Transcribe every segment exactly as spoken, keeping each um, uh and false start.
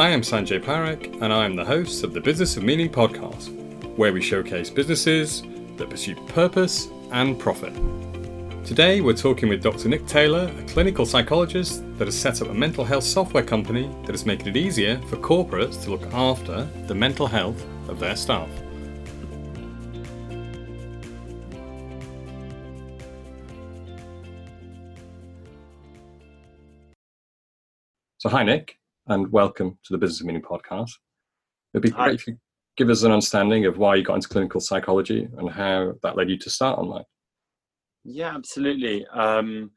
I am Sanjay Parekh, and I am the host of the Business of Meaning podcast, where we showcase businesses that pursue purpose and profit. Today, we're talking with Doctor Nick Taylor, a clinical psychologist that has set up a mental health software company that is making it easier for corporates to look after the mental health of their staff. So hi, Nick, and welcome to the Business of Meaning podcast. It'd be great if you give us an understanding of why you got into clinical psychology and how that led you to start Unmind. Yeah, absolutely. Um,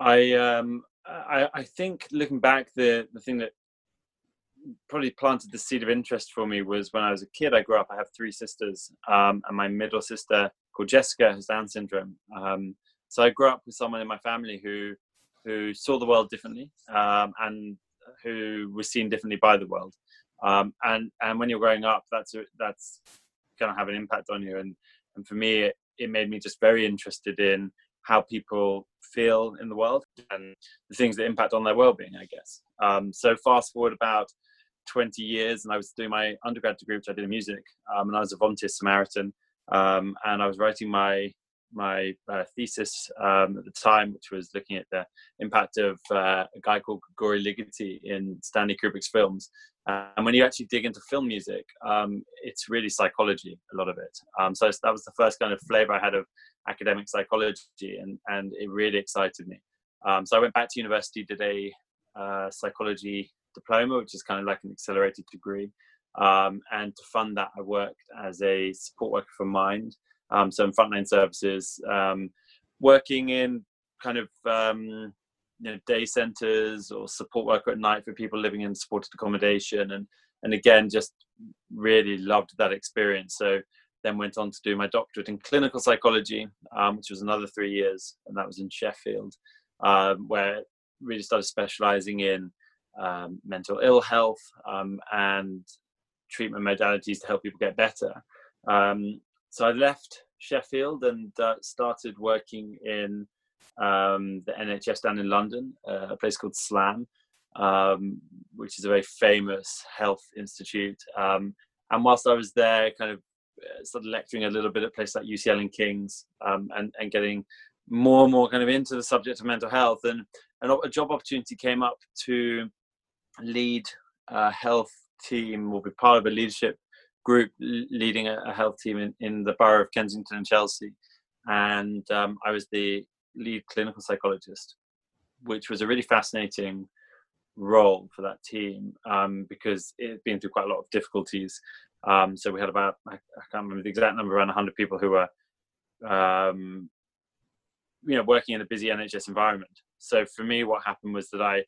I, um, I I think looking back, the, the thing that probably planted the seed of interest for me was when I was a kid. I grew up, I have three sisters, um, and my middle sister called Jessica has Down syndrome. Um, so I grew up with someone in my family who who saw the world differently, um, and who was seen differently by the world. Um, and, and when you're growing up, that's, a, that's going to have an impact on you. And, and for me, it, it made me just very interested in how people feel in the world and the things that impact on their well-being, I guess. Um, so fast forward about twenty years, and I was doing my undergrad degree, which I did in music, um, and I was a volunteer Samaritan, um, and I was writing my my uh, thesis um, at the time, which was looking at the impact of uh, a guy called Gregory Ligeti in Stanley Kubrick's films. Uh, and when you actually dig into film music, um, it's really psychology, a lot of it. Um, so that was the first kind of flavor I had of academic psychology, and, and it really excited me. Um, so I went back to university, did a uh, psychology diploma, which is kind of like an accelerated degree. Um, and to fund that, I worked as a support worker for MIND. Um, so in frontline services, um, working in kind of um, you know, day centres or support worker at night for people living in supported accommodation, and and again just really loved that experience. So then went on to do my doctorate in clinical psychology, um, which was another three years, and that was in Sheffield, um, where I really started specialising in um, mental ill health um, and treatment modalities to help people get better. Um, So I left Sheffield and uh, started working in um, the N H S down in London, uh, a place called SLAM, um, which is a very famous health institute. Um, and whilst I was there, kind of started lecturing a little bit at places like U C L and King's, um, and, and getting more and more kind of into the subject of mental health. And, and a job opportunity came up to lead a health team, or be part of a leadership group leading a health team in, in the borough of Kensington and Chelsea, and um, I was the lead clinical psychologist, which was a really fascinating role for that team, um, because it had been through quite a lot of difficulties. Um, so we had about, I, I can't remember the exact number, around one hundred people who were um, you know, working in a busy N H S environment. So for me, what happened was that I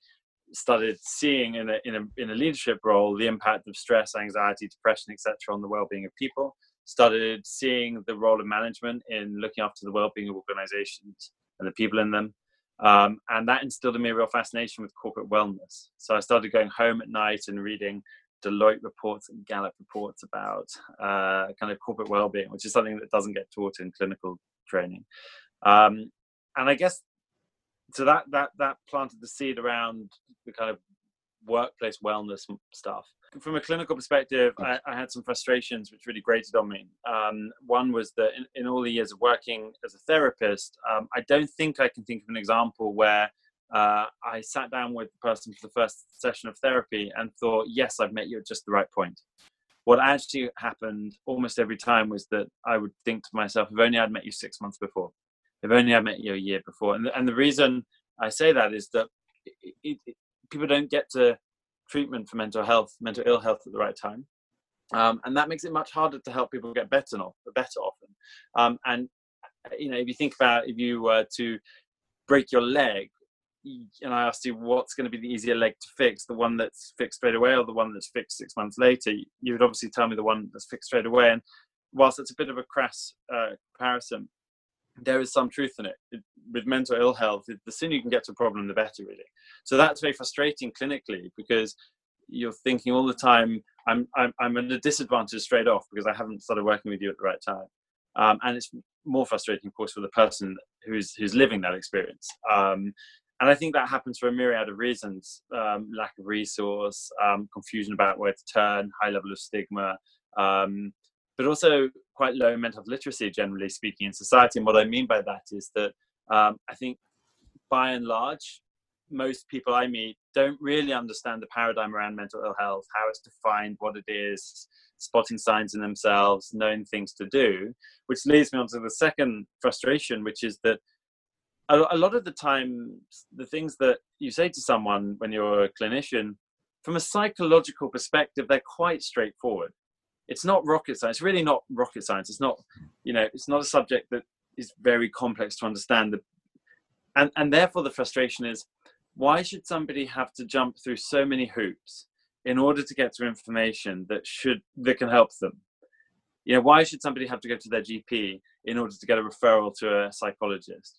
started seeing in a, in a in a leadership role the impact of stress, anxiety, depression, et cetera on the well-being of people. Started seeing the role of management in looking after the well-being of organizations and the people in them, um, and that instilled in me a real fascination with corporate wellness. So I started going home at night and reading Deloitte reports and Gallup reports about uh, kind of corporate well-being, which is something that doesn't get taught in clinical training. Um, and I guess So that that that planted the seed around the kind of workplace wellness stuff. From a clinical perspective, I, I had some frustrations which really grated on me. Um, one was that in, in all the years of working as a therapist, um, I don't think I can think of an example where uh, I sat down with the person for the first session of therapy and thought, yes, I've met you at just the right point. What actually happened almost every time was that I would think to myself, if only I'd met you six months before. If only I met you a year before. And, and the reason I say that is that it, it, it, people don't get to treatment for mental health, mental ill health at the right time. Um, and that makes it much harder to help people get better, not, better often. Um, and, you know, if you think about if you were to break your leg, and I asked you what's going to be the easier leg to fix, the one that's fixed straight away or the one that's fixed six months later, you would obviously tell me the one that's fixed straight away. And whilst it's a bit of a crass uh, comparison, there is some truth in it. It with mental ill health, it, the sooner you can get to a problem, the better, really. So that's very frustrating clinically, because you're thinking all the time, I'm I'm, I'm at a disadvantage straight off because I haven't started working with you at the right time. Um, and it's more frustrating, of course, for the person who's who's living that experience. Um, And I think that happens for a myriad of reasons, um, lack of resource, um, confusion about where to turn, high level of stigma, um, but also quite low mental literacy, generally speaking, in society. And what I mean by that is that um, I think by and large, most people I meet don't really understand the paradigm around mental ill health, how it's defined, what it is, spotting signs in themselves, knowing things to do, which leads me on to the second frustration, which is that a lot of the time, the things that you say to someone when you're a clinician, from a psychological perspective, they're quite straightforward. It's not rocket science. It's really not rocket science. It's not, you know, it's not a subject that is very complex to understand. And, and therefore the frustration is, why should somebody have to jump through so many hoops in order to get to information that should, that can help them? You know, why should somebody have to go to their G P in order to get a referral to a psychologist?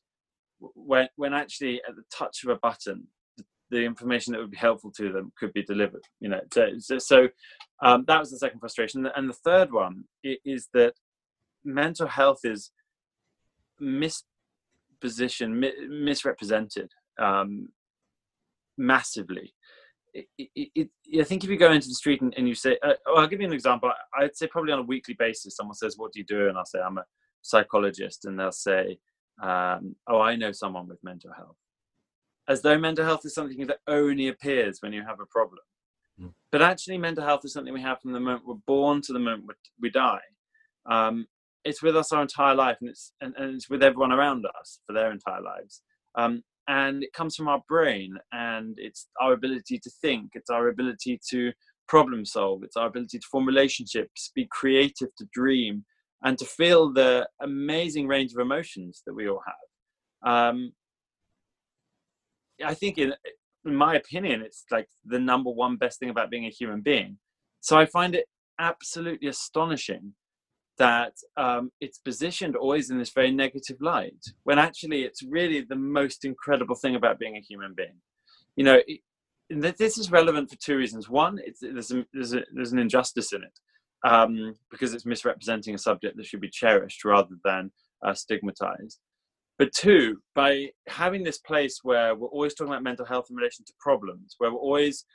When, when actually at the touch of a button, the, the information that would be helpful to them could be delivered, you know. So, so, so um, that was the second frustration. And the third one is that mental health is mispositioned, mi misrepresented um, massively. It, it, it, I think if you go into the street and, and you say, uh, oh, I'll give you an example. I'd say probably on a weekly basis, someone says, what do you do? And I'll say, I'm a psychologist. And they'll say, Um, oh, I know someone with mental health, as though mental health is something that only appears when you have a problem. Mm. But actually mental health is something we have from the moment we're born to the moment we die. Um, it's with us our entire life, and it's, and, and it's with everyone around us for their entire lives. Um, and it comes from our brain, and it's our ability to think, it's our ability to problem solve, it's our ability to form relationships, be creative, to dream, and to feel the amazing range of emotions that we all have. Um, I think, in, in my opinion, it's like the number one best thing about being a human being. So I find it absolutely astonishing that um, it's positioned always in this very negative light, when actually it's really the most incredible thing about being a human being. You know, it, this is relevant for two reasons. One, it's, there's, a, there's, a, there's an injustice in it. Um, because it's misrepresenting a subject that should be cherished rather than uh, stigmatized. But two, by having this place where we're always talking about mental health in relation to problems, where we're always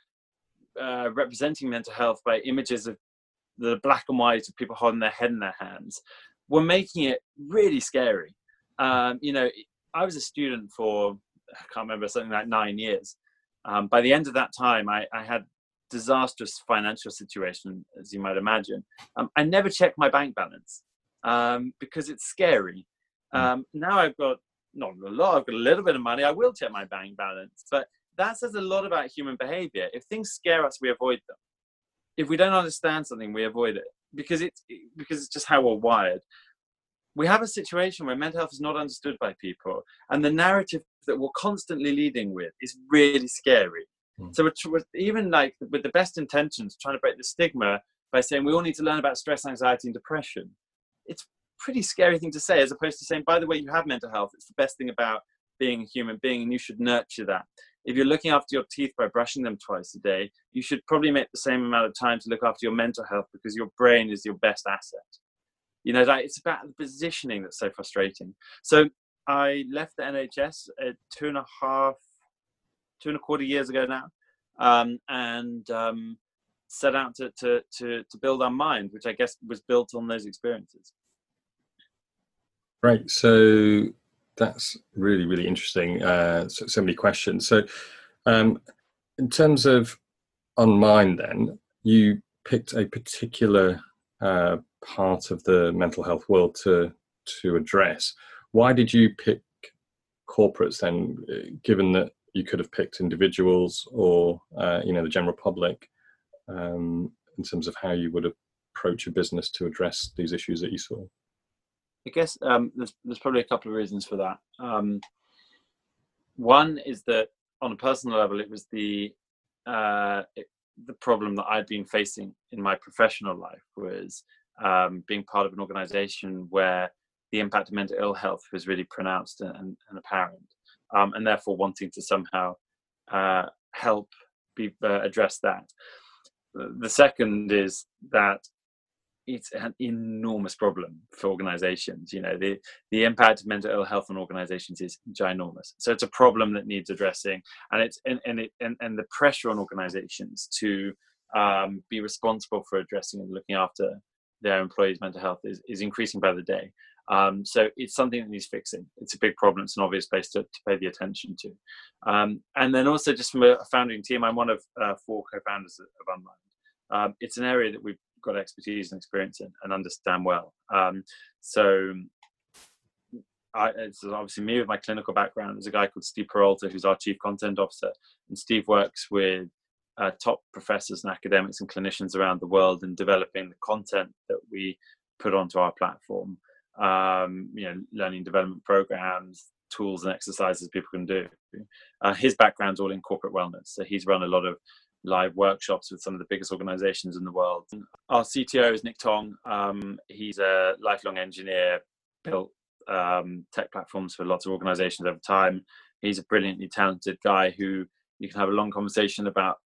uh, representing mental health by images of the black and white of people holding their head in their hands, we're making it really scary. Um, you know, I was a student for, I can't remember, something like nine years. Um, by the end of that time, I, I had disastrous financial situation, as you might imagine. Um, I never checked my bank balance um, because it's scary. Um, now I've got not a lot, I've got a little bit of money, I will check my bank balance. But that says a lot about human behavior. If things scare us, we avoid them. If we don't understand something, we avoid it because it's, because it's just how we're wired. We have a situation where mental health is not understood by people, and the narrative that we're constantly leading with is really scary. So we're, even like with the best intentions, trying to break the stigma by saying we all need to learn about stress, anxiety and depression. It's a pretty scary thing to say, as opposed to saying, by the way, you have mental health. It's the best thing about being a human being, and you should nurture that. If you're looking after your teeth by brushing them twice a day, you should probably make the same amount of time to look after your mental health, because your brain is your best asset. You know, like, it's about the positioning that's so frustrating. So I left the N H S at two and a half, two and a quarter years ago now, um, and um, set out to, to, to, to build our mind, which I guess was built on those experiences. Right, so that's really, really interesting. Uh, so, so many questions. So um, in terms of Unmind then, you picked a particular uh, part of the mental health world to, to address. Why did you pick corporates then, given that you could have picked individuals or, uh, you know, the general public, um, in terms of how you would approach a business to address these issues that you saw? I guess um, there's, there's probably a couple of reasons for that. Um, one is that on a personal level, it was the, uh, it, the problem that I'd been facing in my professional life was um, being part of an organization where the impact of mental ill health was really pronounced and, and apparent. Um, and therefore wanting to somehow uh, help be, uh, address that. The second is that it's an enormous problem for organizations. You know, the, the impact of mental ill health on organizations is ginormous. So it's a problem that needs addressing, and it's, and, and it, and, and the pressure on organizations to um, be responsible for addressing and looking after their employees' mental health is, is increasing by the day. Um, so it's something that needs fixing. It's a big problem. It's an obvious place to, to pay the attention to. Um, and then also, just from a founding team, I'm one of uh, four co-founders of Unmind. Um, it's an area that we've got expertise and experience in and understand well. Um, so I, it's obviously me with my clinical background. There's a guy called Steve Peralta, who's our chief content officer. And Steve works with uh, top professors and academics and clinicians around the world in developing the content that we put onto our platform. Um, you know, learning development programs, tools and exercises people can do. Uh, his background's all in corporate wellness. So he's run a lot of live workshops with some of the biggest organizations in the world. Our C T O is Nick Tong. Um, he's a lifelong engineer, built um, tech platforms for lots of organizations over time. He's a brilliantly talented guy who you can have a long conversation about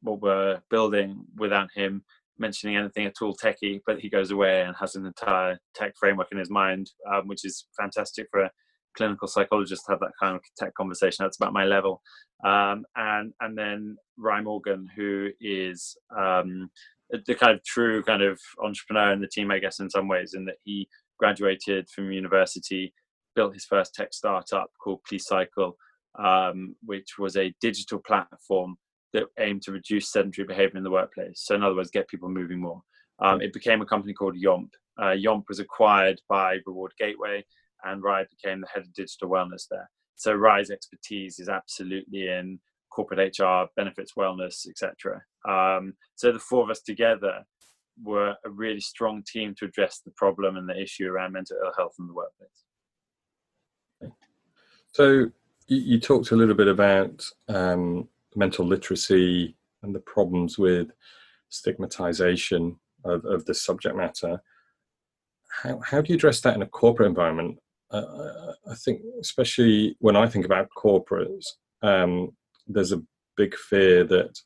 what we're building without him mentioning anything at all techie, but he goes away and has an entire tech framework in his mind, um, which is fantastic for a clinical psychologist to have that kind of tech conversation. That's about my level. Um, and and then Ryan Morgan, who is um, the kind of true kind of entrepreneur in the team, I guess, in some ways, in that he graduated from university, built his first tech startup called Please Cycle, um, which was a digital platform that aimed to reduce sedentary behavior in the workplace. So in other words, get people moving more. Um, it became a company called Yomp. Uh, Yomp was acquired by Reward Gateway, and Rye became the head of digital wellness there. So Rye's expertise is absolutely in corporate H R, benefits, wellness, et cetera. Um, so the four of us together were a really strong team to address the problem and the issue around mental ill health in the workplace. So you talked a little bit about um, mental literacy and the problems with stigmatization of, of the subject matter. How, how do you address that in a corporate environment? Uh, I think, especially when I think about corporates, um, there's a big fear that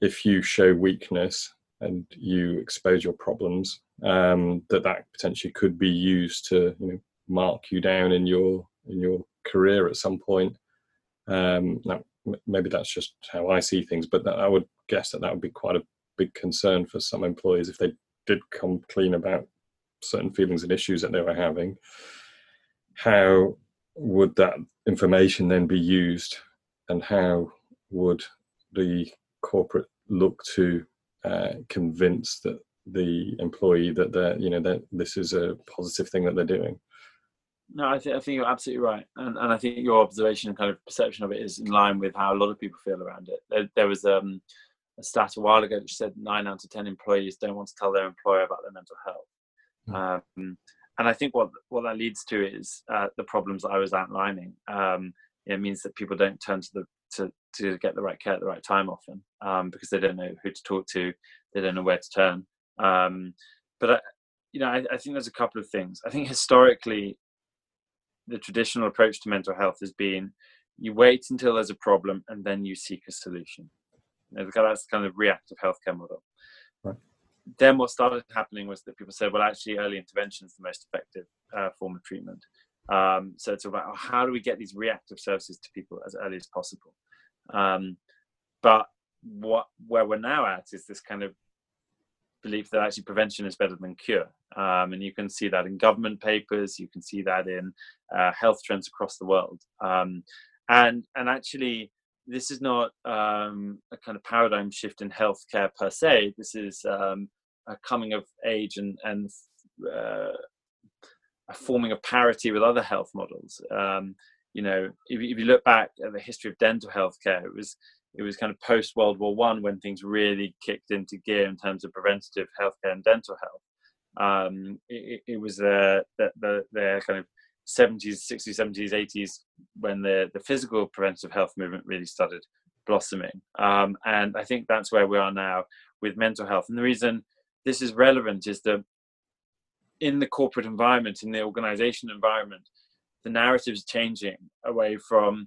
if you show weakness and you expose your problems, um, that that potentially could be used to, you know, mark you down in your in your career at some point. Um, now, maybe that's just how I see things, but that, I would guess that that would be quite a big concern for some employees if they did come clean about certain feelings and issues that they were having. How would that information then be used, and how would the corporate look to uh, convince that the employee that they're, you know, that this is a positive thing that they're doing? No, I, th- I think you're absolutely right. And and I think your observation and kind of perception of it is in line with how a lot of people feel around it. There, there was um, a stat a while ago which said nine out of ten employees don't want to tell their employer about their mental health. Mm. Um, and I think what what that leads to is uh, the problems that I was outlining. Um, it means that people don't turn to the to, to get the right care at the right time often, um, because they don't know who to talk to. They don't know where to turn. Um, but, I, you know, I, I think there's a couple of things. I think historically, the traditional approach to mental health has been you wait until there's a problem and then you seek a solution. You know, that's the kind of reactive healthcare model. Right. Then what started happening was that people said, well, actually early intervention is the most effective uh, form of treatment. Um, so it's about how do we get these reactive services to people as early as possible? Um, but what where we're now at is this kind of belief that actually prevention is better than cure. Um, and you can see that in government papers, you can see that in uh, health trends across the world. Um, and and actually, this is not um, a kind of paradigm shift in healthcare per se. This is um, a coming of age and, and uh, a forming of parity with other health models. Um, you know, if, if you look back at the history of dental healthcare, it was It was kind of post World War One when things really kicked into gear in terms of preventative healthcare and dental health. Um, it, it was the, the the kind of seventies, sixties, seventies, eighties when the, the physical preventative health movement really started blossoming. Um, and I think that's where we are now with mental health. And the reason this is relevant is that in the corporate environment, in the organization environment, the narrative is changing away from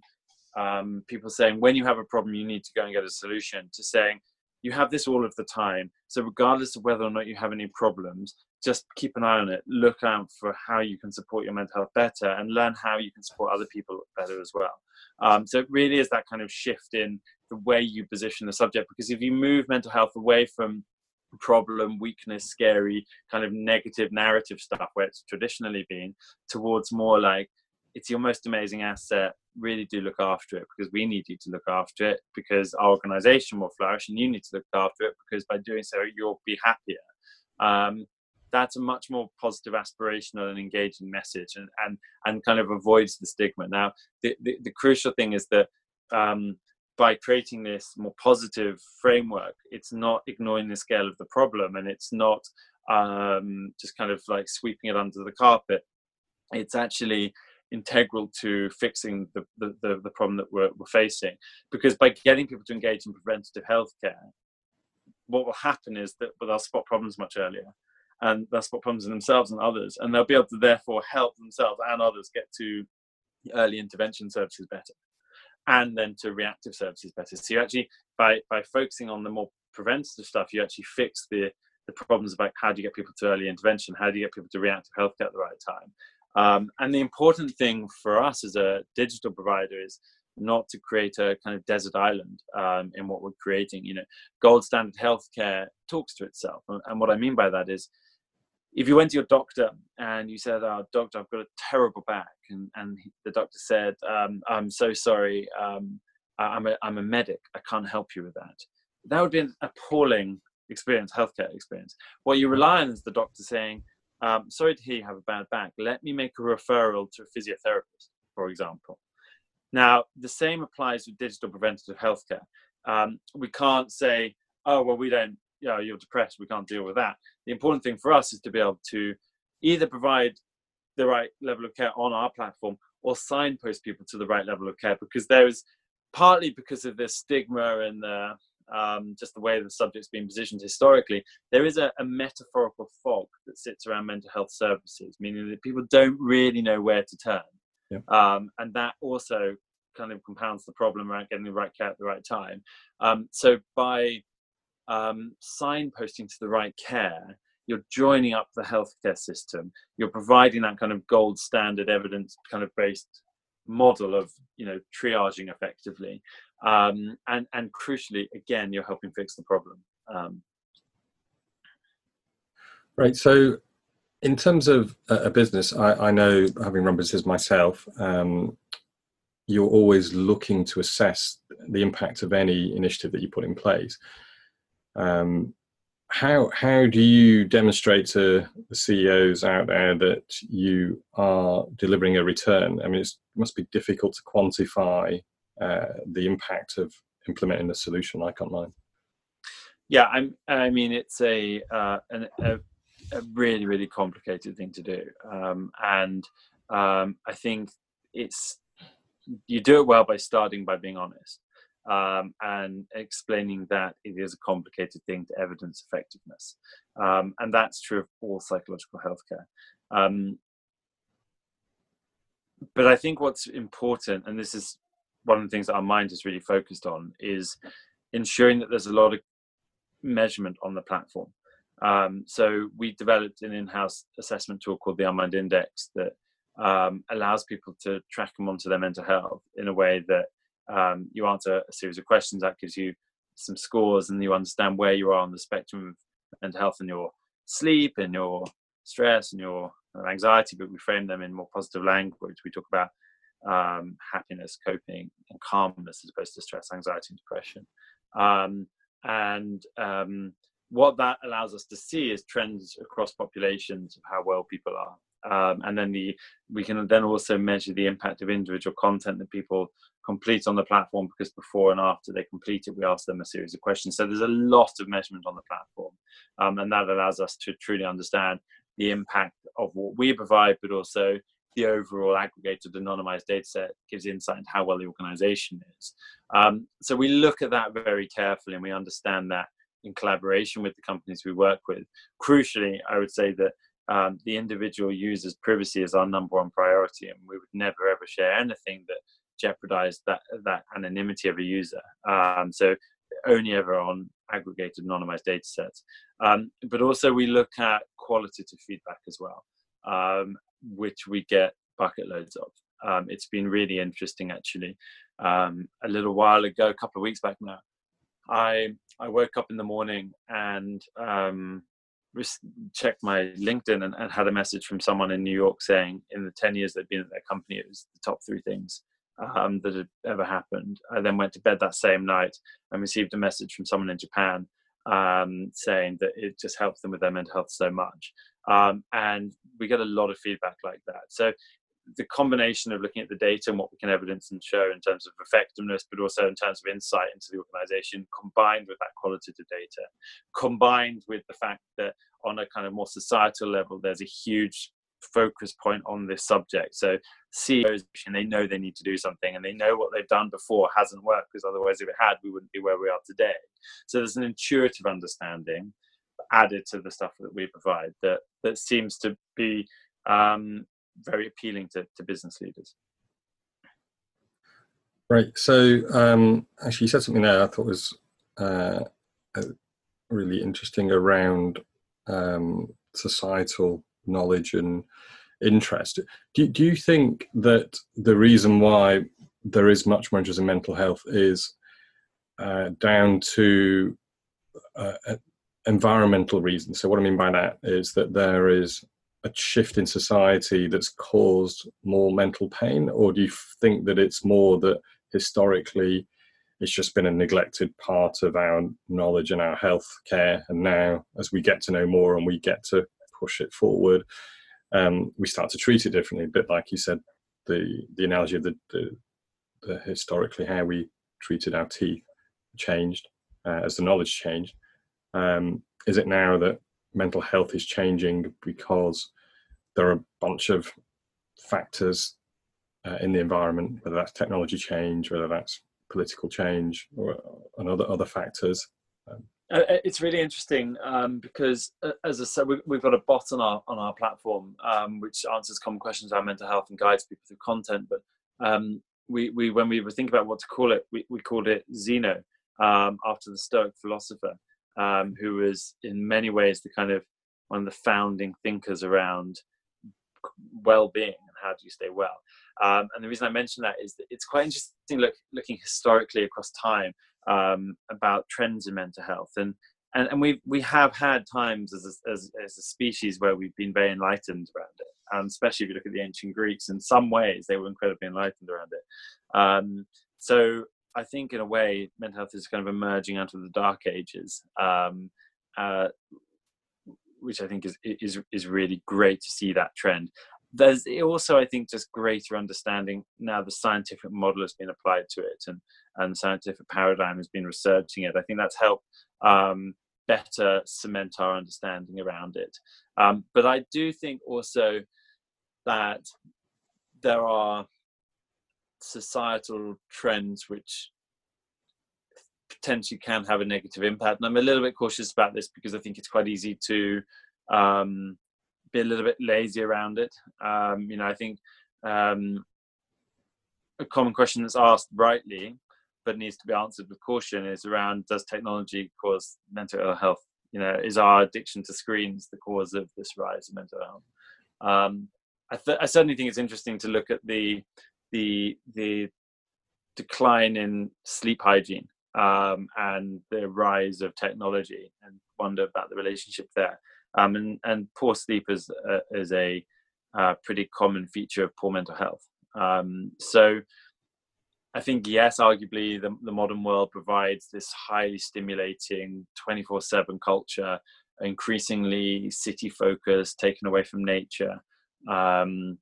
Um, people saying when you have a problem, you need to go and get a solution, to saying You have this all of the time. So regardless of whether or not you have any problems, just keep an eye on it. Look out for how you can support your mental health better and learn how you can support other people better as well. Um, so it really is that kind of shift in the way you position the subject, because if you move mental health away from problem, weakness, scary, kind of negative narrative stuff where it's traditionally been, towards more like, it's your most amazing asset, really do look after it because we need you to look after it, because our organization will flourish and you need to look after it because by doing so you'll be happier. Um, that's a much more positive, aspirational and engaging message, and and, and kind of avoids the stigma. Now, the, the, the crucial thing is that um, by creating this more positive framework, it's not ignoring the scale of the problem, and it's not um, just kind of like sweeping it under the carpet. It's actually integral to fixing the, the, the, the problem that we're, we're facing. Because by getting people to engage in preventative healthcare, what will happen is that they'll spot problems much earlier, and they'll spot problems in themselves and others, and they'll be able to therefore help themselves and others get to early intervention services better, and then to reactive services better. So you actually, by, by focusing on the more preventative stuff, you actually fix the, the problems about how do you get people to early intervention, how do you get people to reactive healthcare at the right time. Um, and the important thing for us as a digital provider is not to create a kind of desert island um, in what we're creating. You know, gold standard healthcare talks to itself. And, and what I mean by that is, if you went to your doctor and you said, oh, doctor, I've got a terrible back. And, and the doctor said, um, I'm so sorry. Um, I'm, a, I'm a medic. I can't help you with that. That would be an appalling experience, healthcare experience. What you rely on is the doctor saying, Um, sorry to hear you have a bad back. Let me make a referral to a physiotherapist, for example. Now, the same applies with digital preventative healthcare. Um, we can't say, oh, well, we don't, you know, you're depressed, we can't deal with that. The important thing for us is to be able to either provide the right level of care on our platform or signpost people to the right level of care, because there is, partly because of the stigma and the Um, just the way the subject's been positioned historically, there is a, a metaphorical fog that sits around mental health services, meaning that people don't really know where to turn. Yeah. Um, and that also kind of compounds the problem around getting the right care at the right time. Um, so by um, signposting to the right care, you're joining up the healthcare system. You're providing that kind of gold standard evidence kind of based model of, you know, triaging effectively. Um, and, and crucially, again, you're helping fix the problem. Um. Right. So in terms of a business, I, I know, having run businesses myself, um, you're always looking to assess the impact of any initiative that you put in place. Um, how, how do you demonstrate to the C E Os out there that you are delivering a return? I mean, it's, it must be difficult to quantify Uh, the impact of implementing a solution like Unmind. Yeah, I'm, I mean, it's a, uh, an, a a really, really complicated thing to do. Um, and um, I think it's, you do it well by starting by being honest um, and explaining that it is a complicated thing to evidence effectiveness. Um, and that's true of all psychological healthcare. Um, but I think what's important, and this is one of the things that our mind is really focused on, is ensuring that there's a lot of measurement on the platform. Um, so we developed an in-house assessment tool called the Unmind Index that um, allows people to track them onto their mental health in a way that um, you answer a series of questions that gives you some scores, and you understand where you are on the spectrum of mental health and your sleep and your stress and your anxiety. But we frame them in more positive language. We talk about Um, happiness, coping, and calmness, as opposed to stress, anxiety, and depression. Um, and um, what that allows us to see is trends across populations of how well people are. Um, and then the we can then also measure the impact of individual content that people complete on the platform, because before and after they complete it, we ask them a series of questions. So there's a lot of measurement on the platform, um, and that allows us to truly understand the impact of what we provide, but also the overall aggregated anonymized data set gives insight into how well the organization is. Um, so we look at that very carefully, and we understand that in collaboration with the companies we work with. Crucially, I would say that um, the individual user's privacy is our number one priority, and we would never ever share anything that jeopardized that, that anonymity of a user. Um, so only ever on aggregated anonymized data sets. Um, but also we look at qualitative feedback as well, um, which we get bucket loads of. Um, it's been really interesting, actually. Um, a little while ago, a couple of weeks back now, I I woke up in the morning and um, checked my LinkedIn and, and had a message from someone in New York saying in the ten years they'd been at their company, it was the top three things um, that had ever happened. I then went to bed that same night and received a message from someone in Japan um, saying that it just helped them with their mental health so much. Um, and we get a lot of feedback like that. So the combination of looking at the data and what we can evidence and show in terms of effectiveness, but also in terms of insight into the organization, combined with that qualitative data, combined with the fact that on a kind of more societal level, there's a huge focus point on this subject. So C E Os, they know they need to do something, and they know what they've done before hasn't worked, because otherwise if it had, we wouldn't be where we are today. So there's an intuitive understanding added to the stuff that we provide that, that seems to be, um, very appealing to, to business leaders. Right. So um, actually you said something there I thought was uh, really interesting around um, societal knowledge and interest. Do, do you think that the reason why there is much more interest in mental health is uh, down to uh, environmental reasons? So what I mean by that is that there is a shift in society that's caused more mental pain, or do you think that it's more that historically it's just been a neglected part of our knowledge and our health care, and now as we get to know more and we get to push it forward, um, we start to treat it differently? A bit like you said, the the analogy of the, the, the historically how we treated our teeth changed uh, as the knowledge changed. Um, is it now that mental health is changing because there are a bunch of factors uh, in the environment, whether that's technology change, whether that's political change, or and other, other factors? Um, it's really interesting um, because, uh, as I said, we, we've got a bot on our, on our platform um, which answers common questions about mental health and guides people through content. But um, we, we, when we were thinking about what to call it, we, we called it Zeno, um, after the Stoic philosopher. Um, who was in many ways the kind of one of the founding thinkers around well-being and how do you stay well. Um, and the reason I mention that is that it's quite interesting look, looking historically across time um, about trends in mental health. And and, and we we have had times as a, as, as a species where we've been very enlightened around it, um, especially if you look at the ancient Greeks. In some ways, they were incredibly enlightened around it. Um, so... I think in a way, mental health is kind of emerging out of the dark ages, um, uh, which I think is, is, is really great to see that trend. There's also, I think, just greater understanding now the scientific model has been applied to it, and, and scientific paradigm has been researching it. I think that's helped um, better cement our understanding around it. Um, but I do think also that there are societal trends which potentially can have a negative impact, and I'm a little bit cautious about this because I think it's quite easy to um be a little bit lazy around it. um you know I think um a common question that's asked rightly but needs to be answered with caution is around, does technology cause mental ill health? You know is our addiction to screens the cause of this rise of mental health? um I, th- I certainly think it's interesting to look at the The, the decline in sleep hygiene um, and the rise of technology, and wonder about the relationship there. Um, and, and poor sleep is, uh, is a uh, pretty common feature of poor mental health. Um, so I think, yes, arguably the, the modern world provides this highly stimulating twenty-four seven culture, increasingly city focused, taken away from nature. Um,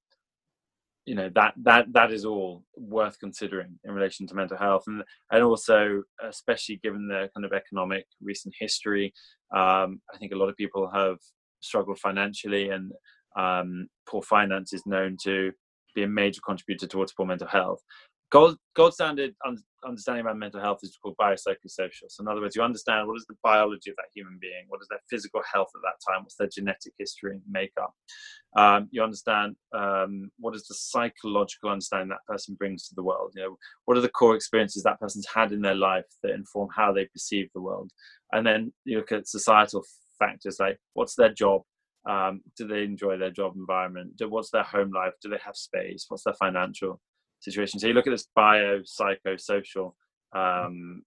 you know, that, that, that is all worth considering in relation to mental health. And, and also, especially given the kind of economic recent history, um, I think a lot of people have struggled financially, and um, poor finance is known to be a major contributor towards poor mental health. Gold, gold standard understanding around mental health is called biopsychosocial. So in other words, you understand what is the biology of that human being, what is their physical health at that time, what's their genetic history and makeup. Um, you understand um, what is the psychological understanding that person brings to the world. You know, what are the core experiences that person's had in their life that inform how they perceive the world. And then you look at societal factors like what's their job. Um, do they enjoy their job environment? Do, what's their home life? Do they have space? What's their financial situation? So you look at this biopsychosocial um,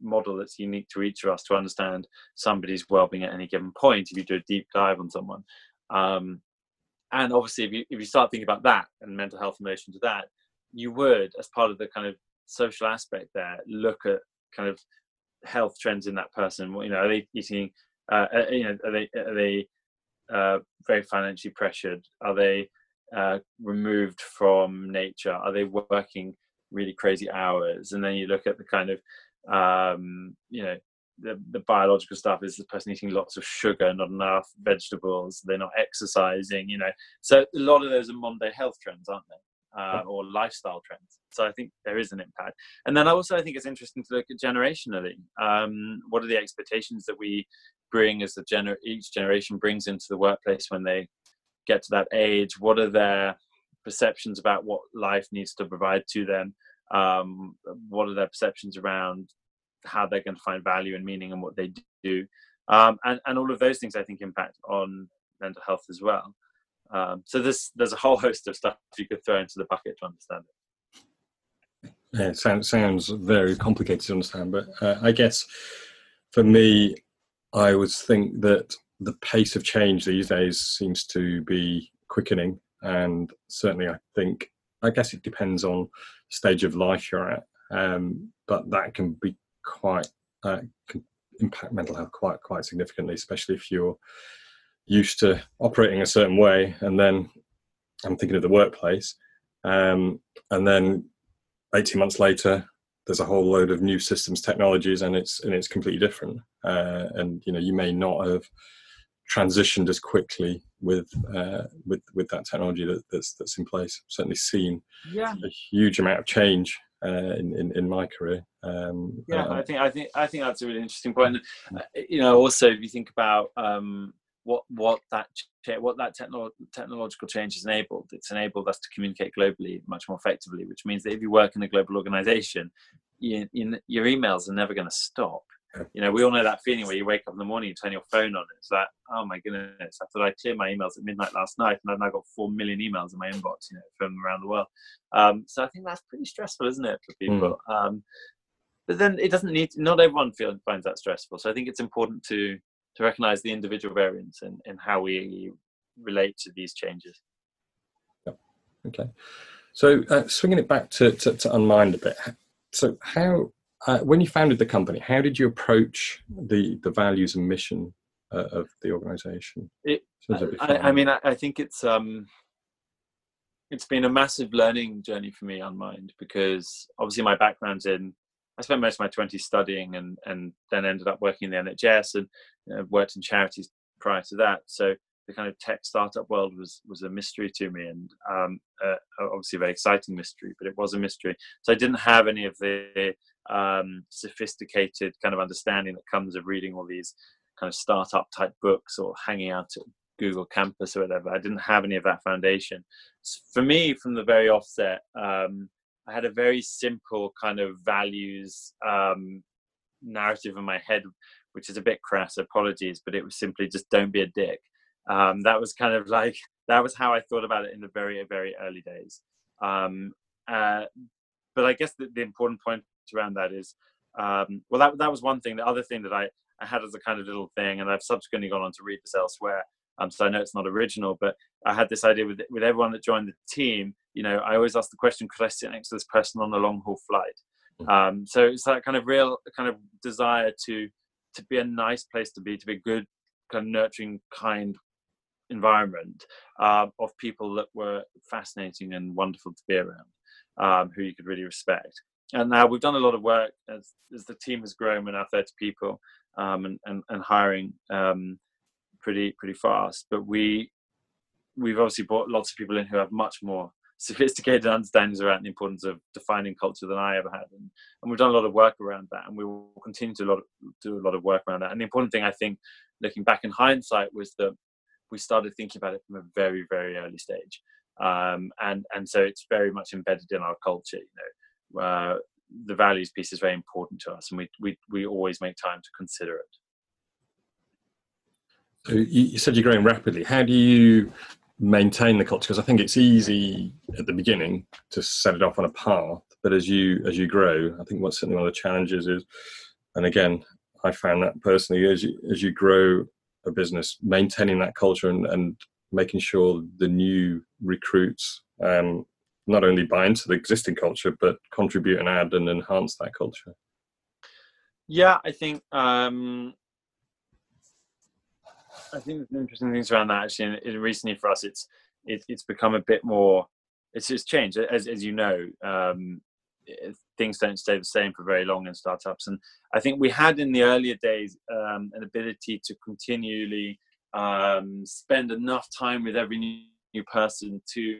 model that's unique to each of us to understand somebody's well-being at any given point if you do a deep dive on someone. Um, and obviously, if you, if you start thinking about that and mental health in relation to that, you would, as part of the kind of social aspect there, look at kind of health trends in that person. You know, are they eating, uh, you know, are they, are they, uh very financially pressured? Are they uh removed from nature? Are they working really crazy hours? And then you look at the kind of um you know the, the biological stuff. Is the person eating lots of sugar, not enough vegetables? They're not exercising, you know so a lot of those are modern health trends, aren't they, uh, or lifestyle trends. So I think there is an impact. And then also I think it's interesting to look at generationally, um what are the expectations that we bring as the gener- each generation brings into the workplace when they get to that age? What are their perceptions about what life needs to provide to them? Um, what are their perceptions around how they're going to find value and meaning and what they do? Um, and, and all of those things I think impact on mental health as well. Um, so there's, there's a whole host of stuff you could throw into the bucket to understand it. Yeah, it sounds, sounds very complicated to understand, but uh, I guess for me, I would think that the pace of change these days seems to be quickening, and certainly I think, I guess it depends on stage of life you're at, um, but that can be quite, uh, can impact mental health quite, quite significantly, especially if you're used to operating a certain way, and then, I'm thinking of the workplace, um, and then eighteen months later, there's a whole load of new systems, technologies, and it's and it's completely different. Uh, and you know, you may not have transitioned as quickly with uh, with with that technology that, that's that's in place. I've certainly seen yeah. a huge amount of change uh, in, in in my career. Um, yeah, uh, I think I think I think that's a really interesting point. And, you know, also if you think about um, what what that what that technolo- technological change has enabled, it's enabled us to communicate globally much more effectively, which means that if you work in a global organization, you, you, your emails are never going to stop. You know, we all know that feeling where you wake up in the morning, you turn your phone on, it's like, oh my goodness, I thought I cleared my emails at midnight last night, and I've now got four million emails in my inbox, you know, from around the world. Um, so I think that's pretty stressful, isn't it, for people? Mm. Um, but then it doesn't need, to, not everyone feel, finds that stressful. So I think it's important to, to recognize the individual variance and in, in how we relate to these changes. Yep. Okay. So uh, swinging it back to, to, to Unmind a bit. So how, uh, when you founded the company, how did you approach the, the values and mission uh, of the organization? It, I, I mean, I, I think it's, um, it's been a massive learning journey for me, Unmind, because obviously my background's in, I spent most of my twenties studying and, and then ended up working in the N H S and you know, worked in charities prior to that. So the kind of tech startup world was was a mystery to me, and um, uh, obviously a very exciting mystery, but it was a mystery. So I didn't have any of the um, sophisticated kind of understanding that comes of reading all these kind of startup type books or hanging out at Google campus or whatever. I didn't have any of that foundation. So for me, from the very offset, um, I had a very simple kind of values um, narrative in my head, which is a bit crass, apologies, but it was simply just don't be a dick. Um, that was kind of like, that was how I thought about it in the very, very early days. Um, uh, but I guess the, the important point around that is, um, well, that that was one thing. The other thing that I, I had as a kind of little thing, and I've subsequently gone on to read this elsewhere, Um, so I know it's not original, but I had this idea with with everyone that joined the team. You know, I always ask the question, could I sit next to this person on a long haul flight? Um, so it's that kind of real kind of desire to to be a nice place to be, to be a good, kind of nurturing, kind environment uh, of people that were fascinating and wonderful to be around, um, who you could really respect. And now we've done a lot of work as as the team has grown. We're now thirty people um, and, and and hiring. Um, pretty pretty fast, but we we've obviously brought lots of people in who have much more sophisticated understandings around the importance of defining culture than I ever had. And, and we've done a lot of work around that, and we will continue to a lot of, do a lot of work around that. And the important thing, I think, looking back in hindsight, was that we started thinking about it from a very, very early stage. Um, and, and so it's very much embedded in our culture. You know, uh, the values piece is very important to us, and we, we, we always make time to consider it. So you said you're growing rapidly. How do you maintain the culture? Because I think it's easy at the beginning to set it off on a path, but as you as you grow, I think what's certainly one of the challenges is, and again, I found that personally, as you, as you grow a business, maintaining that culture and, and making sure the new recruits um, not only buy into the existing culture, but contribute and add and enhance that culture. Yeah, I think... Um... I think there's interesting things around that actually, and recently for us, it's it, it's become a bit more. It's just changed, as as you know, um, things don't stay the same for very long in startups. And I think we had in the earlier days um, an ability to continually um, spend enough time with every new person to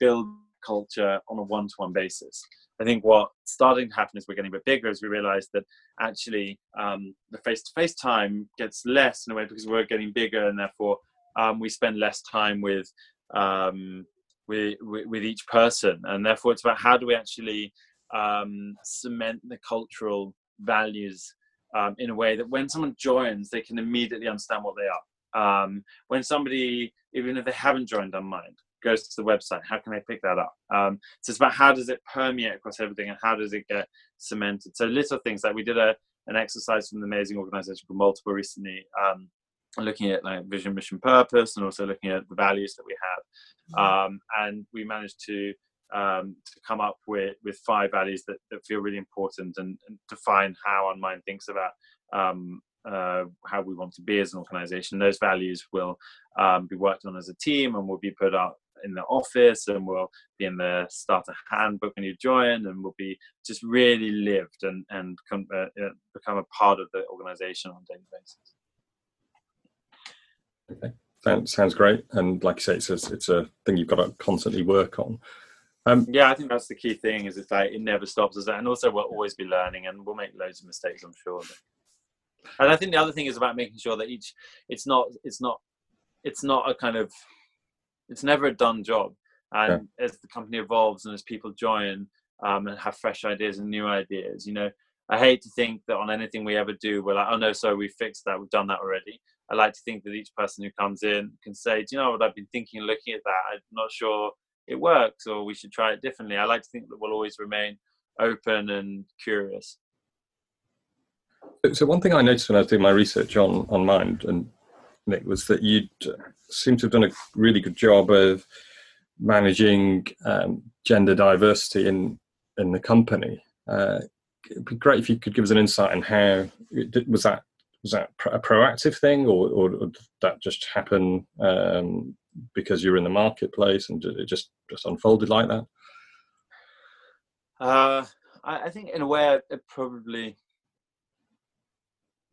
build culture on a one-to-one basis. I think what starting to happen as we're getting a bit bigger is we realize that actually um, the face-to-face time gets less in a way because we're getting bigger, and therefore um, we spend less time with, um, with, with each person. And therefore it's about how do we actually um, cement the cultural values um, in a way that when someone joins, they can immediately understand what they are. Um, when somebody, even if they haven't joined Unmind, goes to the website, how can I pick that up? Um, so it's about how does it permeate across everything, and how does it get cemented? So little things like we did a an exercise from an amazing organisation called Multiple recently, um, looking at like vision, mission, purpose, and also looking at the values that we have. Um, and we managed to um, to come up with with five values that, that feel really important and, and define how Unmind thinks about um, Uh, how we want to be as an organization. Those values will um, be worked on as a team, and will be put up in the office, and will be in the starter handbook when you join, and will be just really lived and, and com- uh, become a part of the organization on a daily basis. Okay, that sounds great. And like you say, it's a, it's a thing you've got to constantly work on. Um, yeah, I think that's the key thing, is it's like it never stops, is that, and also we'll always be learning, and we'll make loads of mistakes, I'm sure. But, and I think the other thing is about making sure that each, it's not, it's not, it's not a kind of, it's never a done job. And yeah. As the company evolves and as people join um, and have fresh ideas and new ideas, you know, I hate to think that on anything we ever do, we're like, oh no, so we fixed that, we've done that already. I like to think that each person who comes in can say, do you know what, I've been thinking, looking at that, I'm not sure it works, or we should try it differently. I like to think that we'll always remain open and curious. So one thing I noticed when I was doing my research on, on Mind, and Nick, was that you seem to have done a really good job of managing um, gender diversity in, in the company. Uh, it'd be great if you could give us an insight on how, it, was that was that a proactive thing, or, or, or did that just happen um, because you were in the marketplace and it just, just unfolded like that? Uh, I, I think in a way it probably...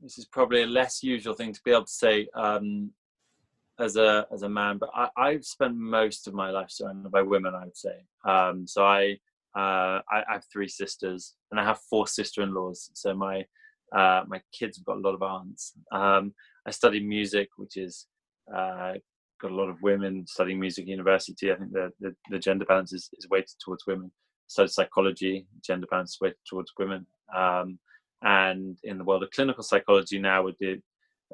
This is probably a less usual thing to be able to say um, as a as a man, but I, I've spent most of my life surrounded by women, I would say. Um, so I, uh, I I have three sisters, and I have four sister-in-laws. So my uh, my kids have got a lot of aunts. Um, I studied music, which is uh, got a lot of women studying music at university. I think the, the, the gender balance is, is weighted towards women. I studied psychology, gender balance is weighted towards women. Um, And in the world of clinical psychology now, we did,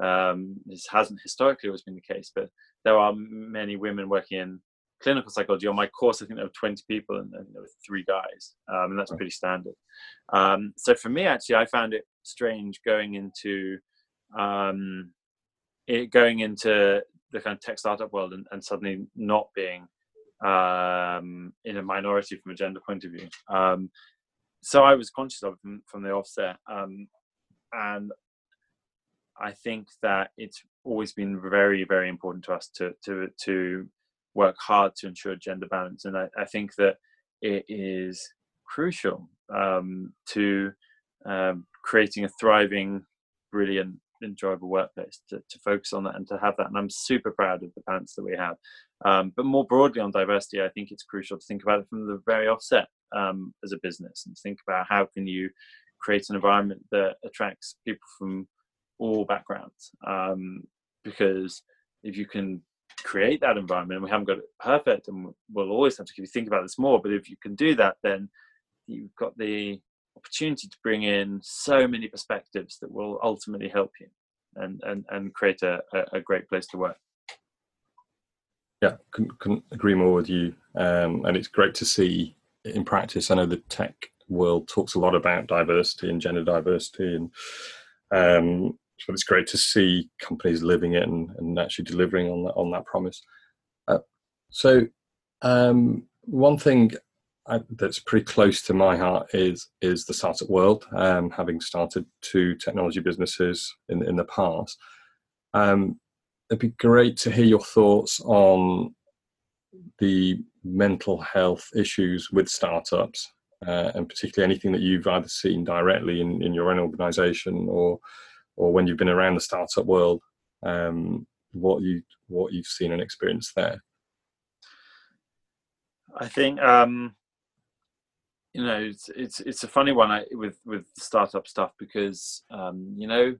um, this hasn't historically always been the case, but there are many women working in clinical psychology. On my course, I think there were twenty people, and there were three guys, um, and that's pretty standard. Um, so for me, actually, I found it strange going into um, it, going into the kind of tech startup world and, and suddenly not being um, in a minority from a gender point of view. Um, So I was conscious of it from the offset, um, and I think that it's always been very, very important to us to to to work hard to ensure gender balance, and I, I think that it is crucial um, to um, creating a thriving, brilliant, enjoyable workplace to, to focus on that and to have that. And I'm super proud of the balance that we have. Um, but more broadly on diversity, I think it's crucial to think about it from the very offset um, as a business, and think about how can you create an environment that attracts people from all backgrounds. Um, because if you can create that environment, and we haven't got it perfect, and we'll always have to think about this more, but if you can do that, then you've got the opportunity to bring in so many perspectives that will ultimately help you and and, and create a, a great place to work. Yeah, couldn't, couldn't agree more with you. Um, and it's great to see in practice. I know the tech world talks a lot about diversity and gender diversity, and um, so it's great to see companies living it and, and actually delivering on that, on that promise. Uh, so um, one thing I, that's pretty close to my heart is is the startup world, um, having started two technology businesses in, in the past. Um, it'd be great to hear your thoughts on the mental health issues with startups, uh, and particularly anything that you've either seen directly in, in your own organisation or or when you've been around the startup world, um, what you what you've seen and experienced there. I think um, you know it's it's it's a funny one I, with with startup stuff, because um, you know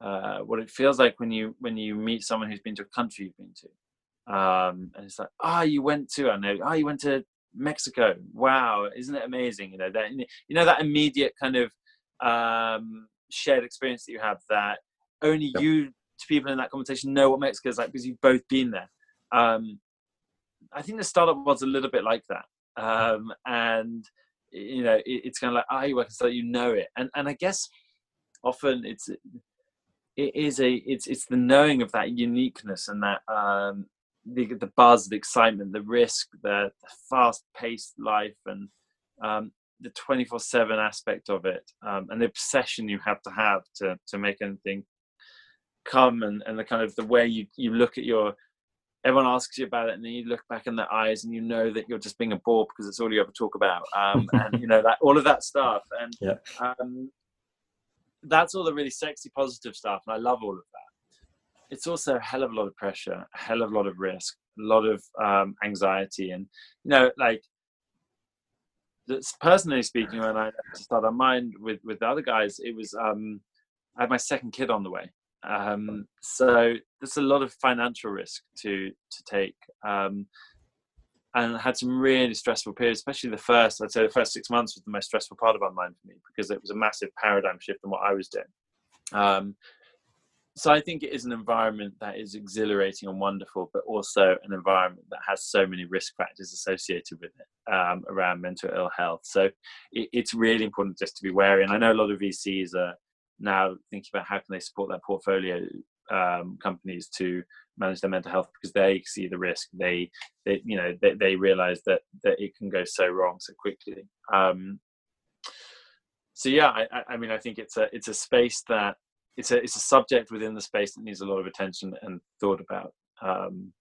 uh, what it feels like when you when you meet someone who's been to a country you've been to, um, and it's like, ah, oh, you went to I know ah oh, you went to Mexico. Wow, isn't it amazing? You know that you know that immediate kind of um, shared experience that you have, that only yep. you two people in that conversation know what Mexico is like, because you've both been there. Um, I think the startup was a little bit like that. Um, and, you know, it, it's kind of like, ah, oh, you work in startup, you know it. And and I guess often it's, it is a, it's it's the knowing of that uniqueness and that, um, the, the buzz, the excitement, the risk, the, the fast paced life, and um, the twenty-four seven aspect of it, um, and the obsession you have to have to, to make anything come, and, and the kind of the way you, you look at your, everyone asks you about it, and then you look back in their eyes, and you know that you're just being a bore because it's all you ever talk about, um, and you know that all of that stuff, and yeah. um, that's all the really sexy, positive stuff, and I love all of that. It's also a hell of a lot of pressure, a hell of a lot of risk, a lot of um, anxiety, and you know, like that's personally speaking. When I started Unmind with with the other guys, it was um, I had my second kid on the way. Um, so there's a lot of financial risk to, to take, um, and I had some really stressful periods, especially the first, I'd say the first six months was the most stressful part of Unmind for me, because it was a massive paradigm shift in what I was doing. Um, so I think it is an environment that is exhilarating and wonderful, but also an environment that has so many risk factors associated with it, um, around mental ill health. So it, it's really important just to be wary. And I know a lot of V Cs are now thinking about how can they support their portfolio um, companies to manage their mental health, because they see the risk. They, they you know, they, they realize that, that it can go so wrong so quickly. Um, so yeah, I, I mean, I think it's a it's a space that it's a it's a subject within the space that needs a lot of attention and thought about. Um,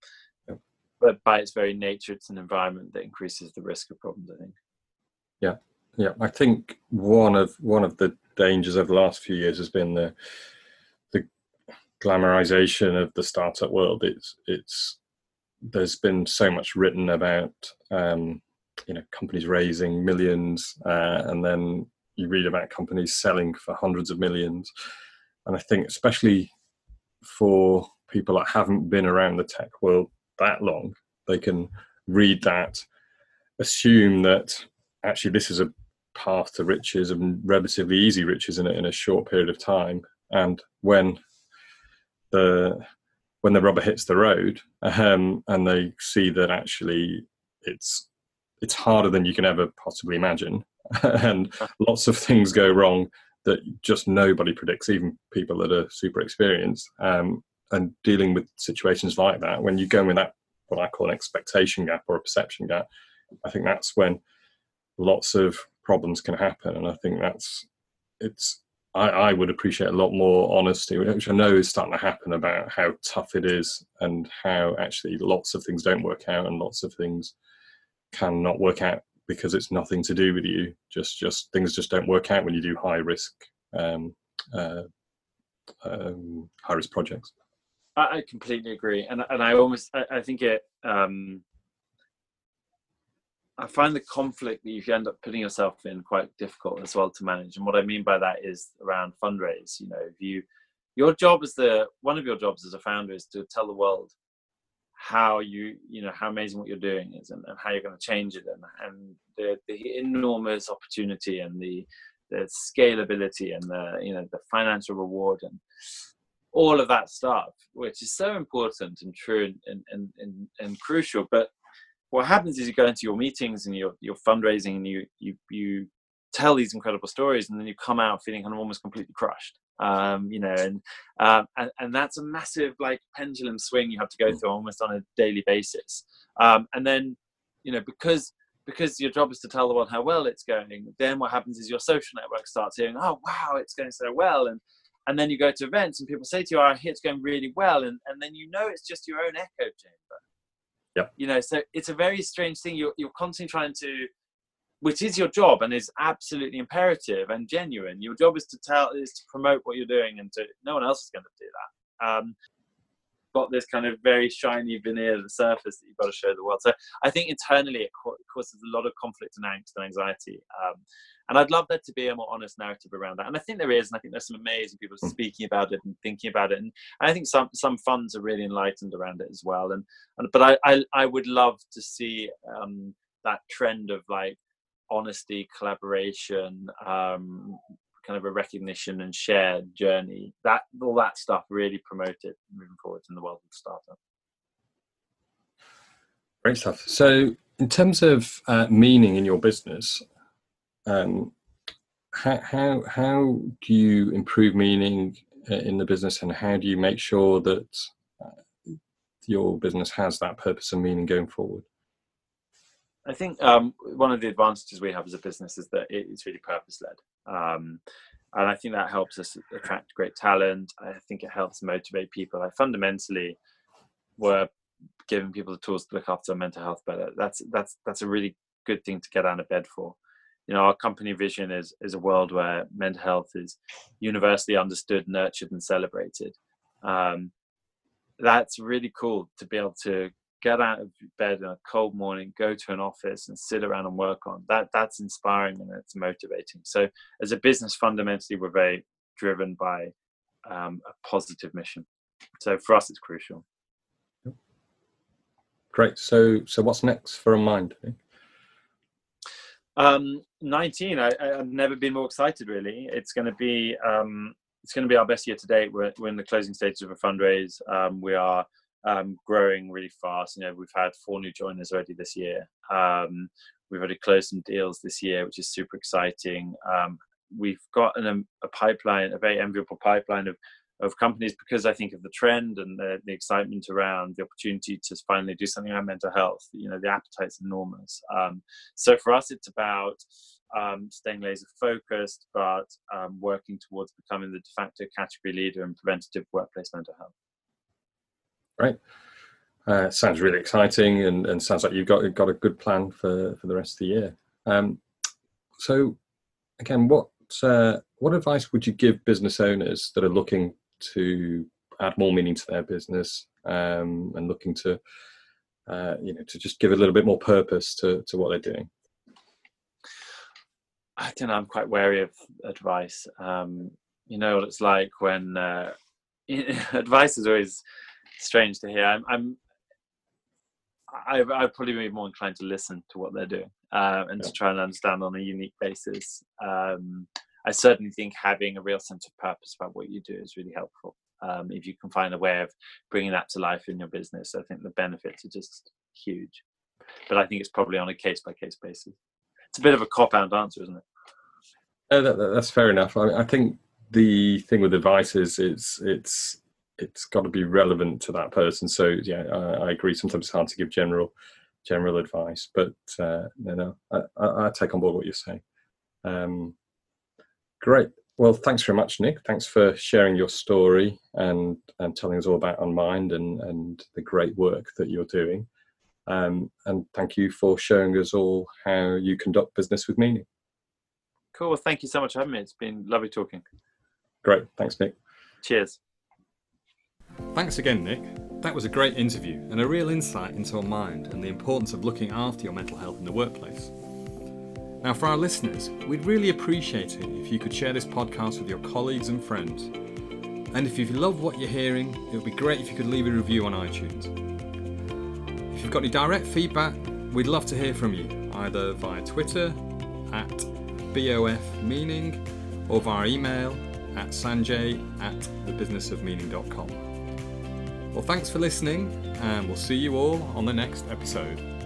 yeah. But by its very nature, it's an environment that increases the risk of problems, I think. Yeah, yeah. I think one of one of the dangers of the last few years has been the the glamorization of the startup world. It's it's there's been so much written about um, you know companies raising millions, uh, and then you read about companies selling for hundreds of millions. And I think especially for people that haven't been around the tech world that long, they can read that, assume that actually this is a path to riches and relatively easy riches in a, in a short period of time, and when the when the rubber hits the road, um, and they see that actually it's it's harder than you can ever possibly imagine, and lots of things go wrong that just nobody predicts, even people that are super experienced, um, and dealing with situations like that, when you go in with that what I call an expectation gap or a perception gap, I think that's when lots of problems can happen. And I think that's it's I, I would appreciate a lot more honesty, which I know is starting to happen, about how tough it is and how actually lots of things don't work out and lots of things cannot work out because it's nothing to do with you, just just things just don't work out when you do high risk um, uh, um, high risk projects. I, I completely agree. And, and I almost, I, I think it, um, I find the conflict that you end up putting yourself in quite difficult as well to manage. And what I mean by that is around fundraise. You know, if you, your job is the, one of your jobs as a founder is to tell the world how you, you know, how amazing what you're doing is, and, and how you're going to change it, and, and the, the enormous opportunity, and the, the scalability, and the, you know, the financial reward, and all of that stuff, which is so important and true and, and, and, and crucial. But what happens is you go into your meetings and your, your fundraising, and you, you, you tell these incredible stories, and then you come out feeling kind of almost completely crushed, um, you know, and, um, and, and that's a massive like pendulum swing you have to go through almost on a daily basis. Um, and then, you know, because, because your job is to tell the world how well it's going, then what happens is your social network starts hearing, oh, wow, it's going so well. And, and then you go to events and people say to you, oh, it's going really well. And, and then, you know, it's just your own echo chamber. Yep. You know, so it's a very strange thing. You're, you're constantly trying to, which is your job and is absolutely imperative and genuine. Your job is to tell, is to promote what you're doing, and to, no one else is going to do that. Um, got this kind of very shiny veneer of the surface that you've got to show the world. So I think internally it causes a lot of conflict and angst and anxiety. Um, and I'd love there to be a more honest narrative around that. And I think there is, and I think there's some amazing people speaking about it and thinking about it. And I think some, some funds are really enlightened around it as well. And, and but I, I, I would love to see um, that trend of like honesty, collaboration, um, kind of a recognition and shared journey, that all that stuff really promoted moving forward in the world of startup. Great stuff. So in terms of uh, meaning in your business, um, how, how, how do you improve meaning in the business, and how do you make sure that uh, your business has that purpose and meaning going forward? I think um, one of the advantages we have as a business is that it's really purpose-led. Um, and I think that helps us attract great talent. I think it helps motivate people. I fundamentally were giving people the tools to look after their mental health better. That's that's that's a really good thing to get out of bed for. You know, our company vision is is a world where mental health is universally understood, nurtured, and celebrated. Um, that's really cool to be able to get out of bed on a cold morning, go to an office and sit around and work on that. That's inspiring and it's motivating. So as a business, fundamentally, we're very driven by um, a positive mission. So for us, it's crucial. Great. So, so what's next for Unmind? Um, nineteen. I, I've never been more excited. Really, it's going to be um, it's going to be our best year to date. We're, we're in the closing stages of a fundraise. Um, we are. Um, growing really fast. You know, we've had four new joiners already this year. Um, we've already closed some deals this year, which is super exciting. Um, we've got an, a pipeline, a very enviable pipeline of of companies, because I think of the trend and the, the excitement around the opportunity to finally do something around mental health. You know, the appetite's enormous. Um, so for us, it's about um, staying laser focused, but um, working towards becoming the de facto category leader in preventative workplace mental health. Right. Uh, sounds really exciting, and, and sounds like you've got you've got a good plan for, for the rest of the year. Um, so, again, what uh, what advice would you give business owners that are looking to add more meaning to their business, um, and looking to uh, you know, to just give a little bit more purpose to, to what they're doing? I don't know. I'm quite wary of advice. Um, you know what it's like when uh, advice is always strange to hear. I'm, I'm I've, I've probably been more inclined to listen to what they're doing, uh, and yeah. to try and understand on a unique basis. Um, I certainly think having a real sense of purpose about what you do is really helpful. Um, if you can find a way of bringing that to life in your business, I think the benefits are just huge. But I think it's probably on a case by case basis. It's a bit of a cop-out answer, isn't it? Uh, that, that, that's fair enough. I, I think the thing with advice is it's it's it's got to be relevant to that person. So yeah, I, I agree. Sometimes it's hard to give general, general advice, but uh, no, no, I, I, I take on board what you're saying. Um, great. Well, thanks very much, Nick. Thanks for sharing your story and, and telling us all about Unmind and, and the great work that you're doing. Um, and thank you for showing us all how you conduct business with meaning. Cool. Well, thank you so much for having me. It's been lovely talking. Great. Thanks, Nick. Cheers. Thanks again, Nick. That was a great interview and a real insight into our mind and the importance of looking after your mental health in the workplace. Now, for our listeners, we'd really appreciate it if you could share this podcast with your colleagues and friends. And if you love what you're hearing, it would be great if you could leave a review on iTunes. If you've got any direct feedback, we'd love to hear from you, either via Twitter at B O F Meaning or via email at sanjay at the business of meaning dot com. Well, thanks for listening, and we'll see you all on the next episode.